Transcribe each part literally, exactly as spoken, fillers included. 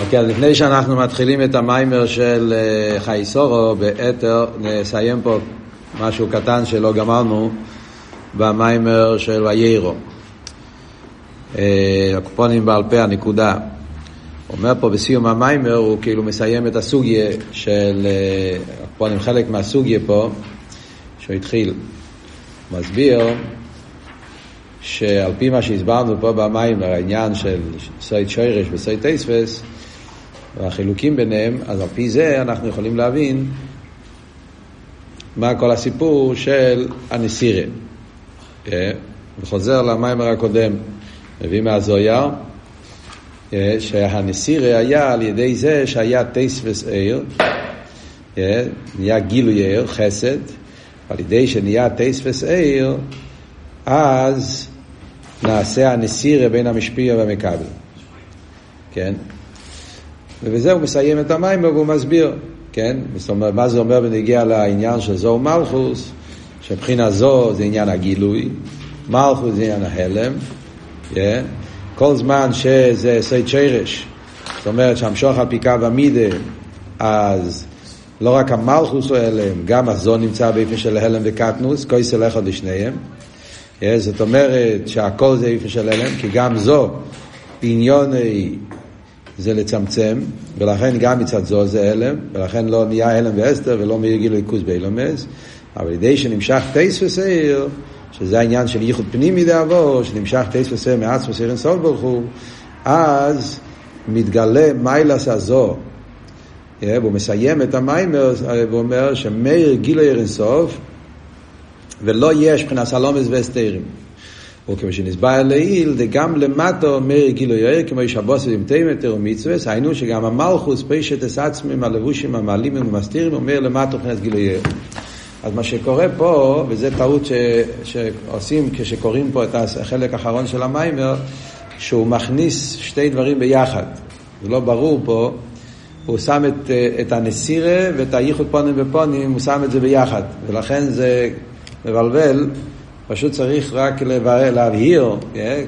אוקיי, אז לפני שאנחנו מתחילים את המיימר של חי סורו בעת"ר, נסיים פה משהו קטן שלא גמרנו במיימר של וירא. הקופונים בעל פה, הנקודה. אומר פה בסיום המיימר, הוא כאילו מסיים את הסוגיה של הקופונים, חלק מהסוגיה פה, שהוא התחיל. מסביר שעל פי מה שהסברנו פה במיימר, העניין של סייד שורש וסייד תספס והחילוקים ביניהם, אז על פי זה אנחנו יכולים להבין מה כל הסיפור של הנסירה. וחוזר למיימר הקודם, מביא מהזויר שהנסירה היה על ידי זה שהיה תספס עיר, נהיה גילוי עיר, חסד, על ידי שנהיה תספס עיר אז נעשה הנסירה בין המשפיע והמקבל. כן? ובזה הוא מסיים את המים והוא מסביר, כן? מה זה אומר ונגיע לעניין של זו מלכוס, שבחינה זו זה עניין הגילוי, מלכוס זה עניין ההלם, כן? כל זמן שזה סייד שרש, זאת אומרת שהמשוך הפיקה והמידה, אז לא רק המלכוס הוא הלם, גם הזו נמצא באיפה של הלם וקטנוס, כויס הלכות לשניהם. Yes, זאת אומרת שהכל זה איפה של הלם, כי גם זו עניון זה לצמצם, ולכן גם מצד זו זה הלם, ולכן לא נהיה הלם ואסתר ולא מגילוי כוס באילומס, אבל ידי שנמשך תייס וסעיר, שזה העניין של ייחוד פנימי דעבור, שנמשך תייס וסעיר מעצמו סעיר אינסול ברוך הוא, אז מתגלה מיילס הזו. Yeah, הוא מסיים את המיימר, הוא אומר שמאיר גילוי אינסוף, ולא יש מבחינת סלומס ואסתרים. וכמו שנסבר לעיל, זה גם למטה מאיר גילוי עיר, כמו יש הבוסס עם תימת ומצווס, היינו שגם המלכוס פשט את עצמם, הלבושים, המעלים ומסתירים, אומר למטה מבחינת גילוי עיר. אז מה שקורה פה, וזו טעות ש... שעושים כשקוראים פה את החלק האחרון של המיימר, שהוא מכניס שתי דברים ביחד. זה לא ברור פה, הוא שם את, את הנסירה ואת הייחוד פונים ופונים, הוא שם את זה ביחד. ולכן זה... מבלבל, פשוט צריך רק להבהיר,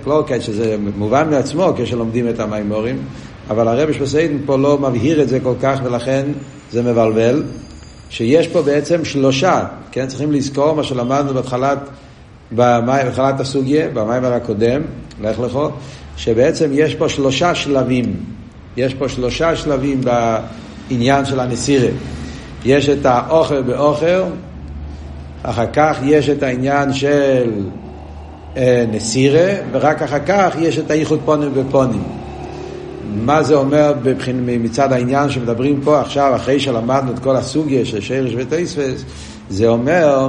לא כשזה מובן מעצמו כשלומדים את המיימורים, אבל הרב שפוסיידן פה לא מבהיר את זה כל כך, ולכן זה מבלבל, שיש פה בעצם שלושה, כן? צריכים לזכור מה שלמדנו בהתחלת, בהתחלת הסוגיה, במיימר הקודם, לך לך, שבעצם יש פה שלושה שלבים, יש פה שלושה שלבים בעניין של הנסירה. יש את האוכר באוכר, אחר כך יש את העניין של אה, נסירה, ורק אחר כך יש את הייחוד פונים ופונים. מה זה אומר בבחין, מצד העניין שמדברים פה עכשיו, אחרי שלמדנו את כל הסוגיה של שרש ותספס, זה אומר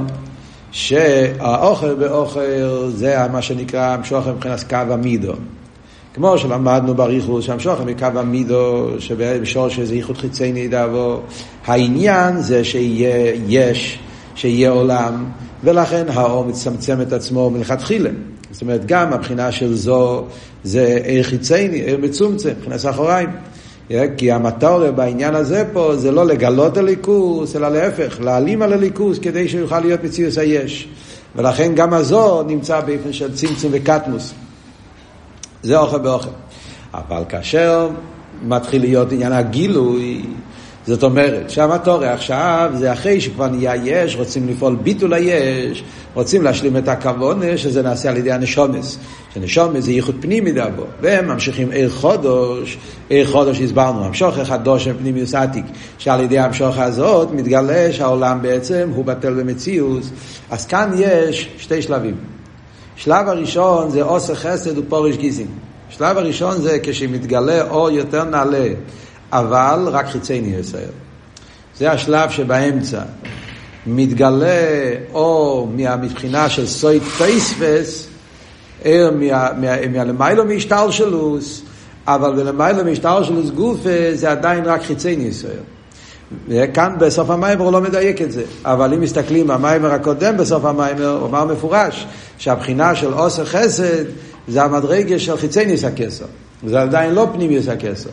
שהאוכר באוכר זה מה שנקרא המשוחר מבחינת קו המידו. כמו שלמדנו בריחוס, שהמשוחר מקו המידו, שבשור שזה ייחוד חיצי נידה בו, העניין זה שיש... שיהיה עולם, ולכן האור מצמצם את עצמו מלכתחילה. זאת אומרת, גם הבחינה של זו זה עיר חיצייני, עיר מצומצם, מבחינת אחוריים. כי המטרה בעניין הזה פה זה לא לגלות הליכוס, אלא להפך, להעלים על הליכוס כדי שיוכל להיות מציאוס היש. ולכן גם הזו נמצא באופן של צמצום וקטנוס. זה אוכל באוכל. אבל כאשר מתחיל להיות עניין הגילוי, זאת אומרת, שהמטורה עכשיו זה אחרי שכבר נהיה יש, רוצים לפעול ביטול היש, רוצים להשלים את הכוונה, שזה נעשה על ידי הנשומס. שנשומס זה ייחוד פנימי דבו, והם ממשיכים עיר חודש, עיר חודש הסברנו, המשוך החדוש של פנימיוס עתיק, שעל ידי המשוך הזאת מתגלה שהעולם בעצם הוא בטל במציאוס. אז כאן יש שתי שלבים. שלב הראשון זה עושה חסד ופורש גיזים. שלב הראשון זה כשמתגלה אור יותר נעלה, אבל רק חיצי ניסיון. זה השלב שבאמצע מתגלה או מהבחינה של סויט פייספס, או מהלמיילו משטר שלוס, אבל בלמיילו משטר שלוס גוף זה עדיין רק חיצי ניסיון. וכאן בסוף המיימר הוא לא מדייק את זה, אבל אם מסתכלים במיימר הקודם בסוף המיימר, הוא אומר מפורש שהבחינה של עושר חסד זה המדרגה של חיצי ניסיון הכסר. זה עדיין לא פנים ניסיון הכסר.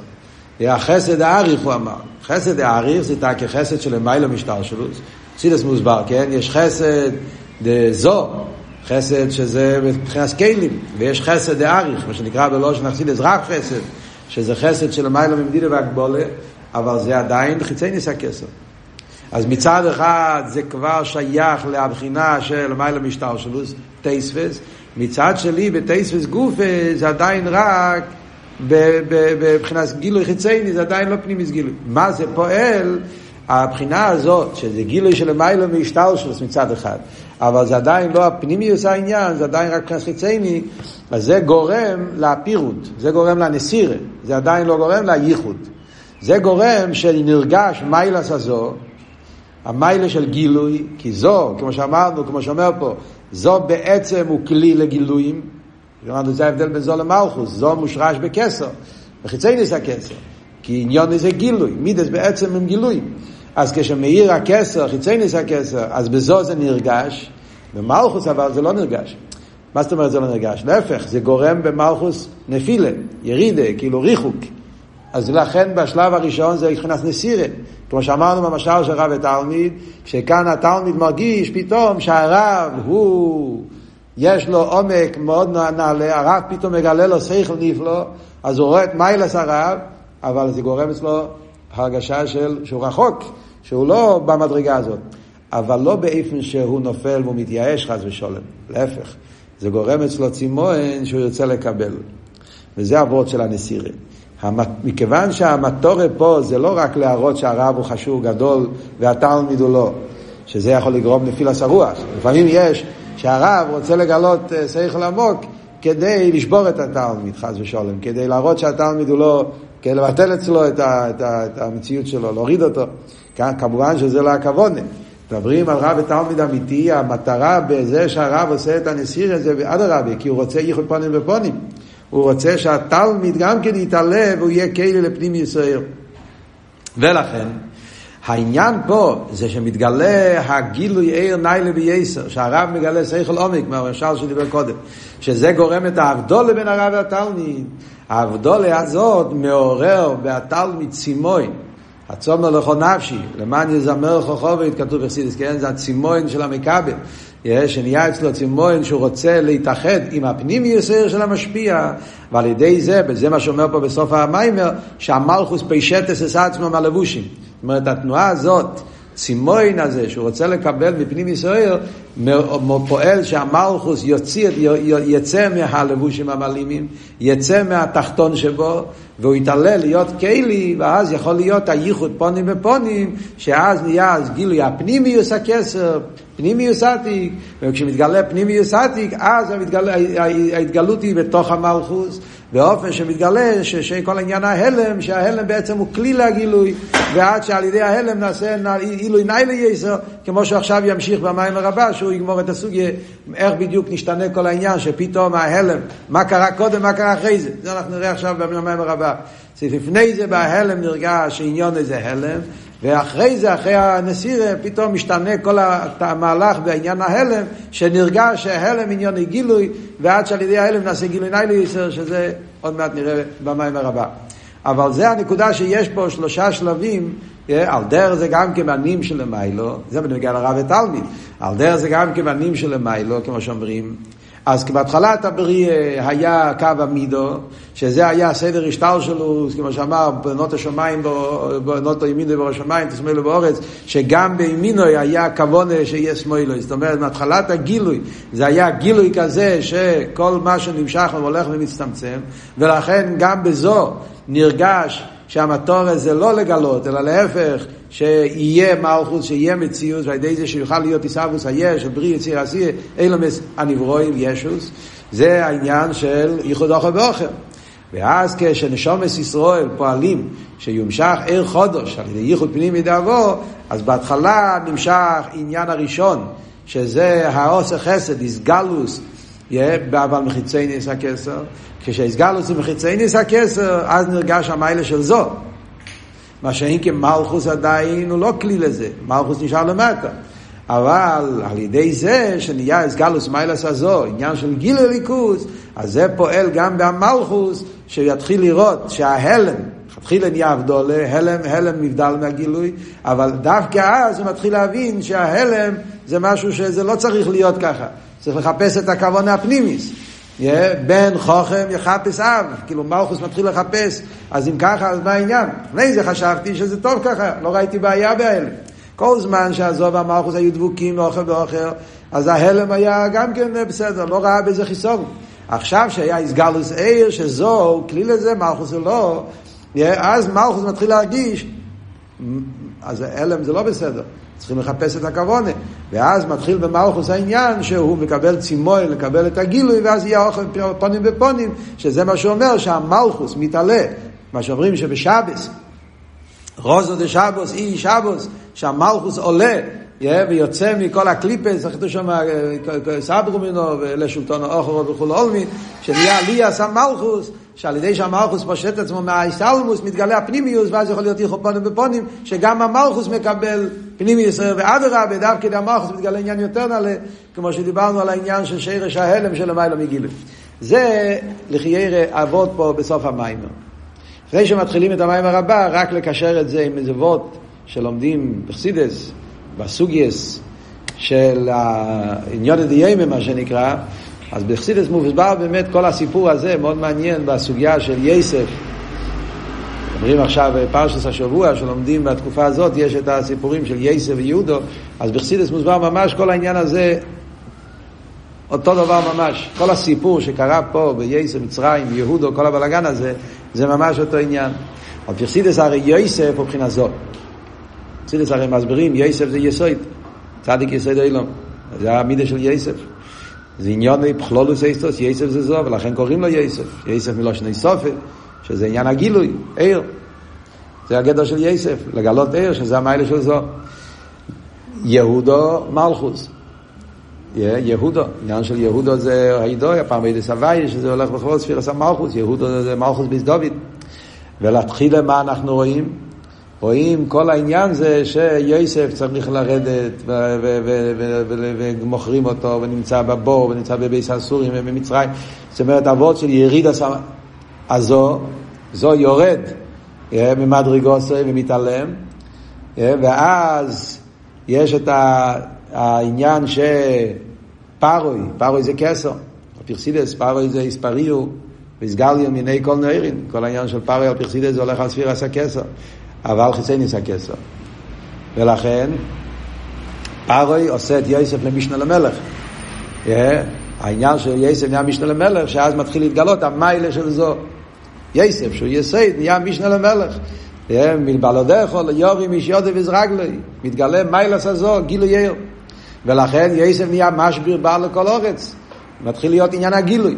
החסד העריך הוא אמר, חסד העריך זה תקי חסד של מיילא משטר שלו, סילס מוסבר, כן? יש חסד זו, חסד שזה מבחינת כלים, ויש חסד העריך, מה שנקרא בלושן אכסילס רק חסד, שזה חסד של מילה ממדידה והגבולה, אבל זה עדיין חיצי ניס הכסר. אז מצד אחד זה כבר שייך להבחינה של מילה משטר שלו, תספס. מצד שלי בתספס גוף זה עדיין רק בבחינת גילוי חיצי ניס, זה עדיין לא פנימיס גילוי. מה זה פועל? הבחינה הזאת, שזה גילוי של מילה משטר שלו מצד אחד. אבל זה עדיין לא הפנימיוס העניין, זה עדיין רק כנס חיצייני, אז זה גורם להפירות, זה גורם לנסירה, זה עדיין לא גורם לייחוד. זה גורם שנרגש מיילס הזו, המיילה של גילוי, כי זו, כמו שאמרנו, כמו שאומר פה, זו בעצם הוא כלי לגילויים, שאומרנו, זה ההבדל בין זו למלכוס, זו מושרש בכסר, וחיצייני זה הכסר, כי עניון זה גילוי, מידס בעצם הם גילויים. אז כשמאיר הכסר, חיצי ניס הכסר, אז בזו זה נרגש, במלכוס אבל זה לא נרגש. מה זאת אומרת זה לא נרגש? להפך, זה גורם במלכוס נפילה, ירידה, כאילו ריחוק. אז לכן בשלב הראשון זה נכנס נסירה. כמו שאמרנו במשל של רב ותלמיד, שכאן התלמיד מרגיש פתאום שהרב הוא, יש לו עומק מאוד נעלה, הרב פתאום מגלה לו שכל נפלא, אז הוא רואה את מיילס הרב, אבל זה גורם אצלו הרגשה של שהוא רחוק, שהוא לא במדרגה הזאת, אבל לא באיפן שהוא נופל והוא מתייאש חס ושולם, להפך, זה גורם אצלו צימון שהוא יוצא לקבל, וזה עבוד של הנסירה. מכיוון שהמטור פה זה לא רק להראות שהרב הוא חשוב גדול והתלמיד הוא לא, שזה יכול לגרום לפילס הרוח, לפעמים יש שהרב רוצה לגלות שכל עמוק כדי לשבור את התלמיד חס ושולם, כדי להראות שהתלמיד הוא לא, כדי לבטל אצלו את, ה, את, ה, את המציאות שלו, להוריד אותו. כמובן שזה לא הכוונה. מדברים על רב ותלמיד אמיתי, המטרה בזה שהרב עושה את הנסירה הזה עד הרבה, כי הוא רוצה ייחוד פנים ופונים. הוא רוצה שהתלמיד גם כן יתעלה, והוא יהיה כאילו לפנים ישראל. ולכן, העניין פה זה שמתגלה הגילוי עיר ניילה בייסר, שהרב מגלה שכל עומק, מהמשל שדיבר קודם, שזה גורם את ההבדל לבין הרב והתלמיד. ההבדלה הזאת מעורר בהתלמיד צימון, הצומר לכו נפשי, למען יזמר חוכבית, כתוב בחסידות, כן? זה הצימון של המקבל, שנהיה אצלו צימון שהוא רוצה להתאחד עם הפנימיוס של המשפיע, ועל ידי זה, וזה מה שאומר פה בסוף המיימר, שהמלכוס פישטס את עצמו מהלבושים. זאת אומרת, התנועה הזאת, צימון הזה שהוא רוצה לקבל מפנימיוס, פועל שהמלכוס יוציא, יצא מהלבושים המלימים, יצא מהתחתון שבו, והוא יתעלה להיות כלי, ואז יכול להיות הייחוד פונים ופונים, שאז נהיה אז גילוי הפנימיוס הכסר, פנימיוס עתיק, וכשמתגלה פנימיוס עתיק, אז המתגלה, ההתגלות היא בתוך המלכוס, באופן שמתגלה שכל עניין ההלם, שההלם בעצם הוא כלי להגילוי, ועד שעל ידי ההלם נעשה אילוי ניילה יסר, כמו שעכשיו ימשיך במים הרבה, שהוא יגמור את הסוגיה, איך בדיוק נשתנה כל העניין, שפתאום ההלם, מה קרה קודם, מה קרה אחרי זה, זה אנחנו נראה עכשיו במים הרבה. לפני זה בהלם נרגע שעניון איזה הלם, ואחרי זה, אחרי הנסירה, פתאום משתנה כל המהלך בעניין ההלם, שנרגע שההלם עניון היא גילוי, ועד שעל ידי ההלם נעשה גילוי ניילה יסר, שזה עוד מעט נראה במים הרבה. אבל זה הנקודה שיש פה שלושה שלבים, על דרך זה גם כמנים של מיילו, זה בנוגע לרב ותלמיד, על דרך זה גם כמנים של מיילו, כמו שאומרים, אז בהתחלת הבריאה היה קו המידו, שזה היה סדר השטר שלו, כמו שאמר, בנות השמיים, בנות הימין ובראש השמיים, תשמאלו באורץ, שגם בימינו היה כוונה שיהיה שמאלו. זאת אומרת, בהתחלת הגילוי, זה היה גילוי כזה שכל מה שנמשך הולך ומצטמצם, ולכן גם בזו נרגש שהמטור הזה לא לגלות, אלא להפך, שיהיה מלכות, שיהיה מציאות, ועדי זה שיוכל להיות איסאבוס היש, בריא יציר עשיר, אילומס הנברואים ישוס, זה העניין של ייחוד אוכל ואוכל. ואז כשנשומס ישראל פועלים, שיומשך עיר חודש, על ידי ייחוד פנים ידעבו, אז בהתחלה נמשך עניין הראשון, שזה העושה חסד, איסגלוס, אבל מחיצי ניס הכסר, כשהסגלוס ומחיצי ניס הכסר, אז נרגש המיילה של זו. מה שאין כמלכוס עדיין הוא לא כלי לזה, מלכוס נשאר למטה. אבל על ידי זה שנהיה הסגלוס מיילס הזו, עניין של גיל הליכוס, אז זה פועל גם במלכוס, שיתחיל לראות שההלם, התחיל נהיה הבדולה, הלם, הלם מבדל מהגילוי, אבל דווקא אז הוא מתחיל להבין שההלם זה משהו שזה לא צריך להיות ככה. צריך לחפש את הכוונה הפנימית. יא בן חכם יחפש אב, כאילו מלכוס מתחיל לחפש. אז אם ככה, אז מה העניין? לפני זה חשבתי שזה טוב ככה, לא ראיתי בעיה בהלם. כל זמן שהזוב המלכוס היו דבוקים אוכל ואוכל, אז ההלם היה גם כן בסדר, לא ראה בזה חיסור. עכשיו שהיה הסגלוס עיר שזו, כלי לזה מלכוס הוא לא, אז מלכוס מתחיל להרגיש, אז ההלם זה לא בסדר. צריכים לחפש את הכוונה, ואז מתחיל במאוחוס העניין שהוא מקבל צימוי, לקבל את הגילוי, ואז יהיה אוכל פונים בפונים, שזה מה שאומר שהמאוחוס מתעלה, מה שאומרים שבשבס רוזו דשבוס, אי שבוס, שהמאוחוס עולה ויוצא מכל הקליפס, החתו שם סברומינו ולשולטון האחרות וכולו עולמי, שנהיה עליאס המאוחוס, שעל ידי שהמלכוס פושט עצמו מהאיסלמוס, מתגלה הפנימיוס, ואז יכול להיות איכו פונים בפונים, שגם המלכוס מקבל פנימיוס, ואדרה, ודווקא כדי המלכוס מתגלה עניין יותר נעלה, כמו שדיברנו על העניין של שרש ההלם של המילה מגילוי. זה לחייר אבות פה בסוף המיימר. אחרי שמתחילים את המיימר הבא, רק לקשר את זה עם מזוות שלומדים בחסידס, בסוגייס, של העניין הדיימה, מה שנקרא, אז בחסידס מוסבר באמת כל הסיפור הזה מאוד מעניין בסוגיה של יוסף. אומרים עכשיו פרשת השבוע שלומדים בתקופה הזאת, יש את הסיפורים של יוסף ויהודו, אז בחסידס מוסבר ממש כל העניין הזה אותו דבר ממש. כל הסיפור שקרה פה ביוסף, מצרים, יהודו, כל הבלגן הזה, זה ממש אותו עניין. אבל בחסידס הרי יוסף הוא בחינה זו. בחסידס הרי מסברים, יוסף זה יסוד, צדיק יסוד העולם. זה המידה של יוסף. זה עניין בכלולוס איסטוס, יסף זה זו, ולכן קוראים לו יסף. יסף מלושני סופה, שזה עניין הגילוי, עיר. זה הגדר של יסף, לגלות עיר, שזה המיילה של זו. יהודו מלכוס. יהודו, עניין של יהודו זה הידוי, הפעם הידי סבי, שזה הולך בכבוד ספירס המלכוס, יהודו זה מלכוס בזדובית. ולהתחיל למה אנחנו רואים? רואים כל העניין זה שיוסף צריך לרדת ומוכרים אותו ונמצא בבור ונמצא בביס הסורים ובמצרים, זאת אומרת אבות של יריד הזו, זו יורד ממדרגוסו ומתעלם, ואז יש את העניין שפרוי, פרוי זה כסר, פרסידס, פרוי זה הספריו וסגליו מיני כל נעירין, כל העניין של פרוי על פרסידס זה הולך על ספיר עשה כסר אבל חיצי ניסה כסר. ולכן, פרוי עושה את יוסף למשנה למלך. העניין של יוסף נהיה משנה למלך, שאז מתחיל להתגלות המיילה של זו. יוסף, שהוא יסוד, נהיה משנה למלך. מלבלודךו, ליורי, מישיודו וזרגלי. מתגלה מיילה סזו, גילוי יאיר. ולכן, יוסף נהיה משביר בעל לכל אורץ. מתחיל להיות עניין הגילוי.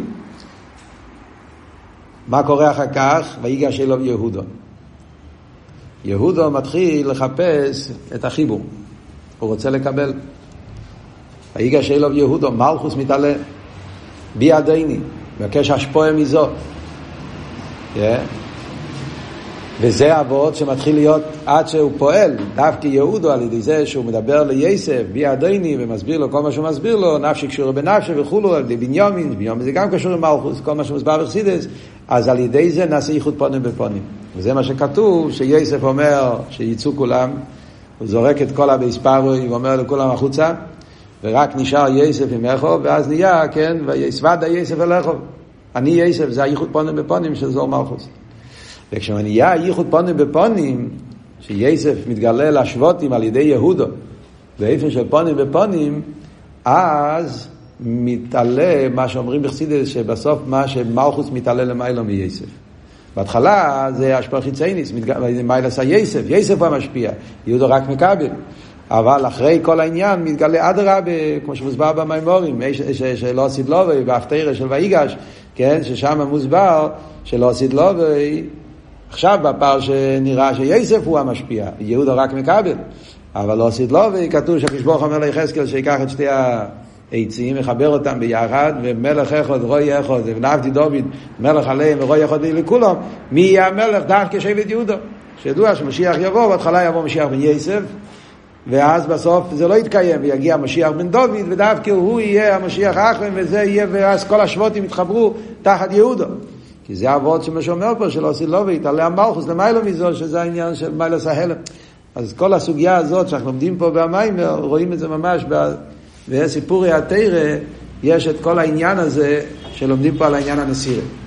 מה קורה אחר כך? ויגש אליו יהודה. יהודה מתחיל לחפש את החיבור, הוא רוצה לקבל. ויגש אליו יהודה, מלכוס מתעלה, בידיני, מבקש השפועה מזו. Yeah. וזה אבות שמתחיל להיות עד שהוא פועל, דווקא יהודה על ידי זה שהוא מדבר ליוסף, בידיני, ומסביר לו כל מה שהוא מסביר לו, נפשי קשור בנפשי וכולו, על ידי בנימין, בנימין זה גם קשור למלכוס, כל מה שמוסבר בחסידס, אז על ידי זה נעשה ייחוד פונים בפונים. וזה מה שכתוב, שיוסף אומר שיצאו כולם, הוא זורק את כל הבאספרוי, הוא אומר לכולם החוצה, ורק נשאר יוסף עם איכו, ואז נהיה, כן, ויסבד היוסף אל איכו. אני יוסף, זה הייחוד פונים בפונים של זור מלכוס. וכשנהיה הייחוד פונים בפונים, שיוסף מתגלה לשבותים על ידי יהודו, באיפן של פונים בפונים, אז מתעלה מה שאומרים בחסידס, שבסוף מה שמלכוס מתעלה למיילו מיוסף. בהתחלה זה השפעה חיצייניס, מה ילעשה יוסף, יוסף הוא המשפיע, יהודה רק מקבל, אבל אחרי כל העניין מתגלה אדרה, כמו שמוסבר במיימורים, שלא עשית לו, בהפטרה של ויגש, ששם מוסבר שלא עשית לו, עכשיו בפער שנראה שיוסף הוא המשפיע, יהודה רק מקבל, אבל לא עשית לו, וכתוב שהקדוש ברוך הוא אומר ליחזקאל שיקח את שתי ה... עצים, מחבר אותם ביחד, ומלך אחד, רוי אחד, ונעבדי דוד, מלך עליהם, ורוי אחד לכולם, מי יהיה המלך דווקא שבט יהודה? שידוע שמשיח יבוא, בהתחלה יבוא משיח בן יוסף, ואז בסוף זה לא יתקיים, ויגיע משיח בן דוד, ודווקא הוא יהיה המשיח האחרון, וזה יהיה, ואז כל השבטים יתחברו תחת יהודה. כי זה עבוד שמשומר פה, שלא עושה לו, והתעלה המלכוס, למיילו מזו, שזה העניין של מיילס ההלם. אז כל הסוגיה הזאת שאנחנו לומדים פה במים, רואים את זה ממש ב... וסיפורי התורה יש את כל העניין הזה שלומדים פה על העניין הנסירה.